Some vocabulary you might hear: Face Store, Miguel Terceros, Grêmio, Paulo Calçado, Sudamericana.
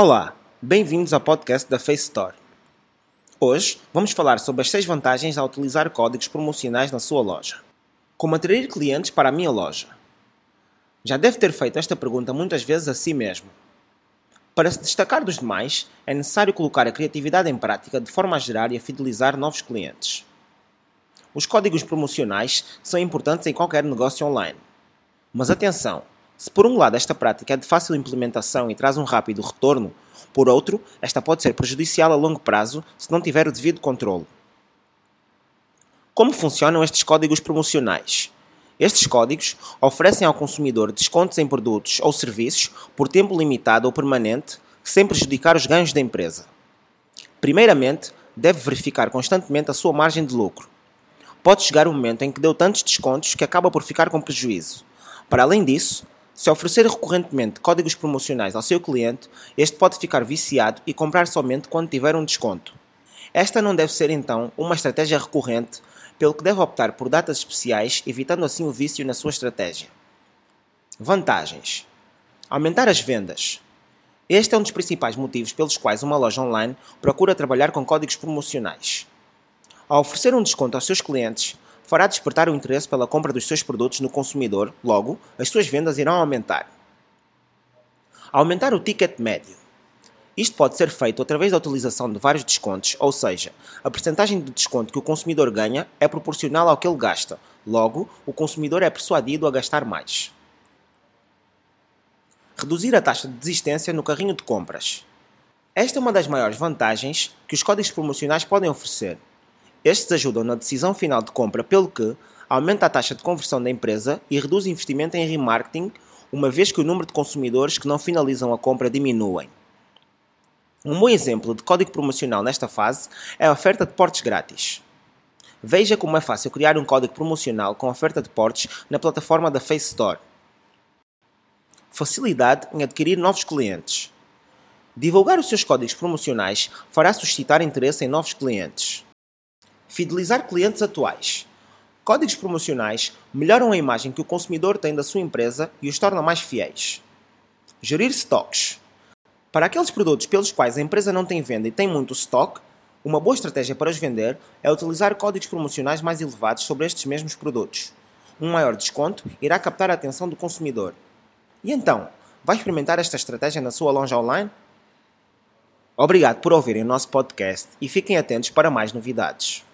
Olá, bem-vindos ao podcast da Face Store. Hoje vamos falar sobre as 6 vantagens ao utilizar códigos promocionais na sua loja. Como atrair clientes para a minha loja? Já deve ter feito esta pergunta muitas vezes a si mesmo. Para se destacar dos demais, é necessário colocar a criatividade em prática de forma a gerar e a fidelizar novos clientes. Os códigos promocionais são importantes em qualquer negócio online. Mas atenção! Se por um lado esta prática é de fácil implementação e traz um rápido retorno, por outro, esta pode ser prejudicial a longo prazo se não tiver o devido controle. Como funcionam estes códigos promocionais? Estes códigos oferecem ao consumidor descontos em produtos ou serviços por tempo limitado ou permanente, sem prejudicar os ganhos da empresa. Primeiramente, deve verificar constantemente a sua margem de lucro. Pode chegar um momento em que deu tantos descontos que acaba por ficar com prejuízo. Para além disso, se oferecer recorrentemente códigos promocionais ao seu cliente, este pode ficar viciado e comprar somente quando tiver um desconto. Esta não deve ser, então, uma estratégia recorrente, pelo que deve optar por datas especiais, evitando assim o vício na sua estratégia. Vantagens: aumentar as vendas. Este é um dos principais motivos pelos quais uma loja online procura trabalhar com códigos promocionais. Ao oferecer um desconto aos seus clientes, fará despertar o interesse pela compra dos seus produtos no consumidor, logo, as suas vendas irão aumentar. Aumentar o ticket médio. Isto pode ser feito através da utilização de vários descontos, ou seja, a percentagem de desconto que o consumidor ganha é proporcional ao que ele gasta, logo, o consumidor é persuadido a gastar mais. Reduzir a taxa de desistência no carrinho de compras. Esta é uma das maiores vantagens que os códigos promocionais podem oferecer. Estes ajudam na decisão final de compra, pelo que aumenta a taxa de conversão da empresa e reduz o investimento em remarketing, uma vez que o número de consumidores que não finalizam a compra diminuem. Um bom exemplo de código promocional nesta fase é a oferta de portes grátis. Veja como é fácil criar um código promocional com oferta de portes na plataforma da Face Store. Facilidade em adquirir novos clientes. Divulgar os seus códigos promocionais fará suscitar interesse em novos clientes. Fidelizar clientes atuais. Códigos promocionais melhoram a imagem que o consumidor tem da sua empresa e os tornam mais fiéis. Gerir estoques. Para aqueles produtos pelos quais a empresa não tem venda e tem muito estoque, uma boa estratégia para os vender é utilizar códigos promocionais mais elevados sobre estes mesmos produtos. Um maior desconto irá captar a atenção do consumidor. E então, vai experimentar esta estratégia na sua loja online? Obrigado por ouvirem o nosso podcast e fiquem atentos para mais novidades.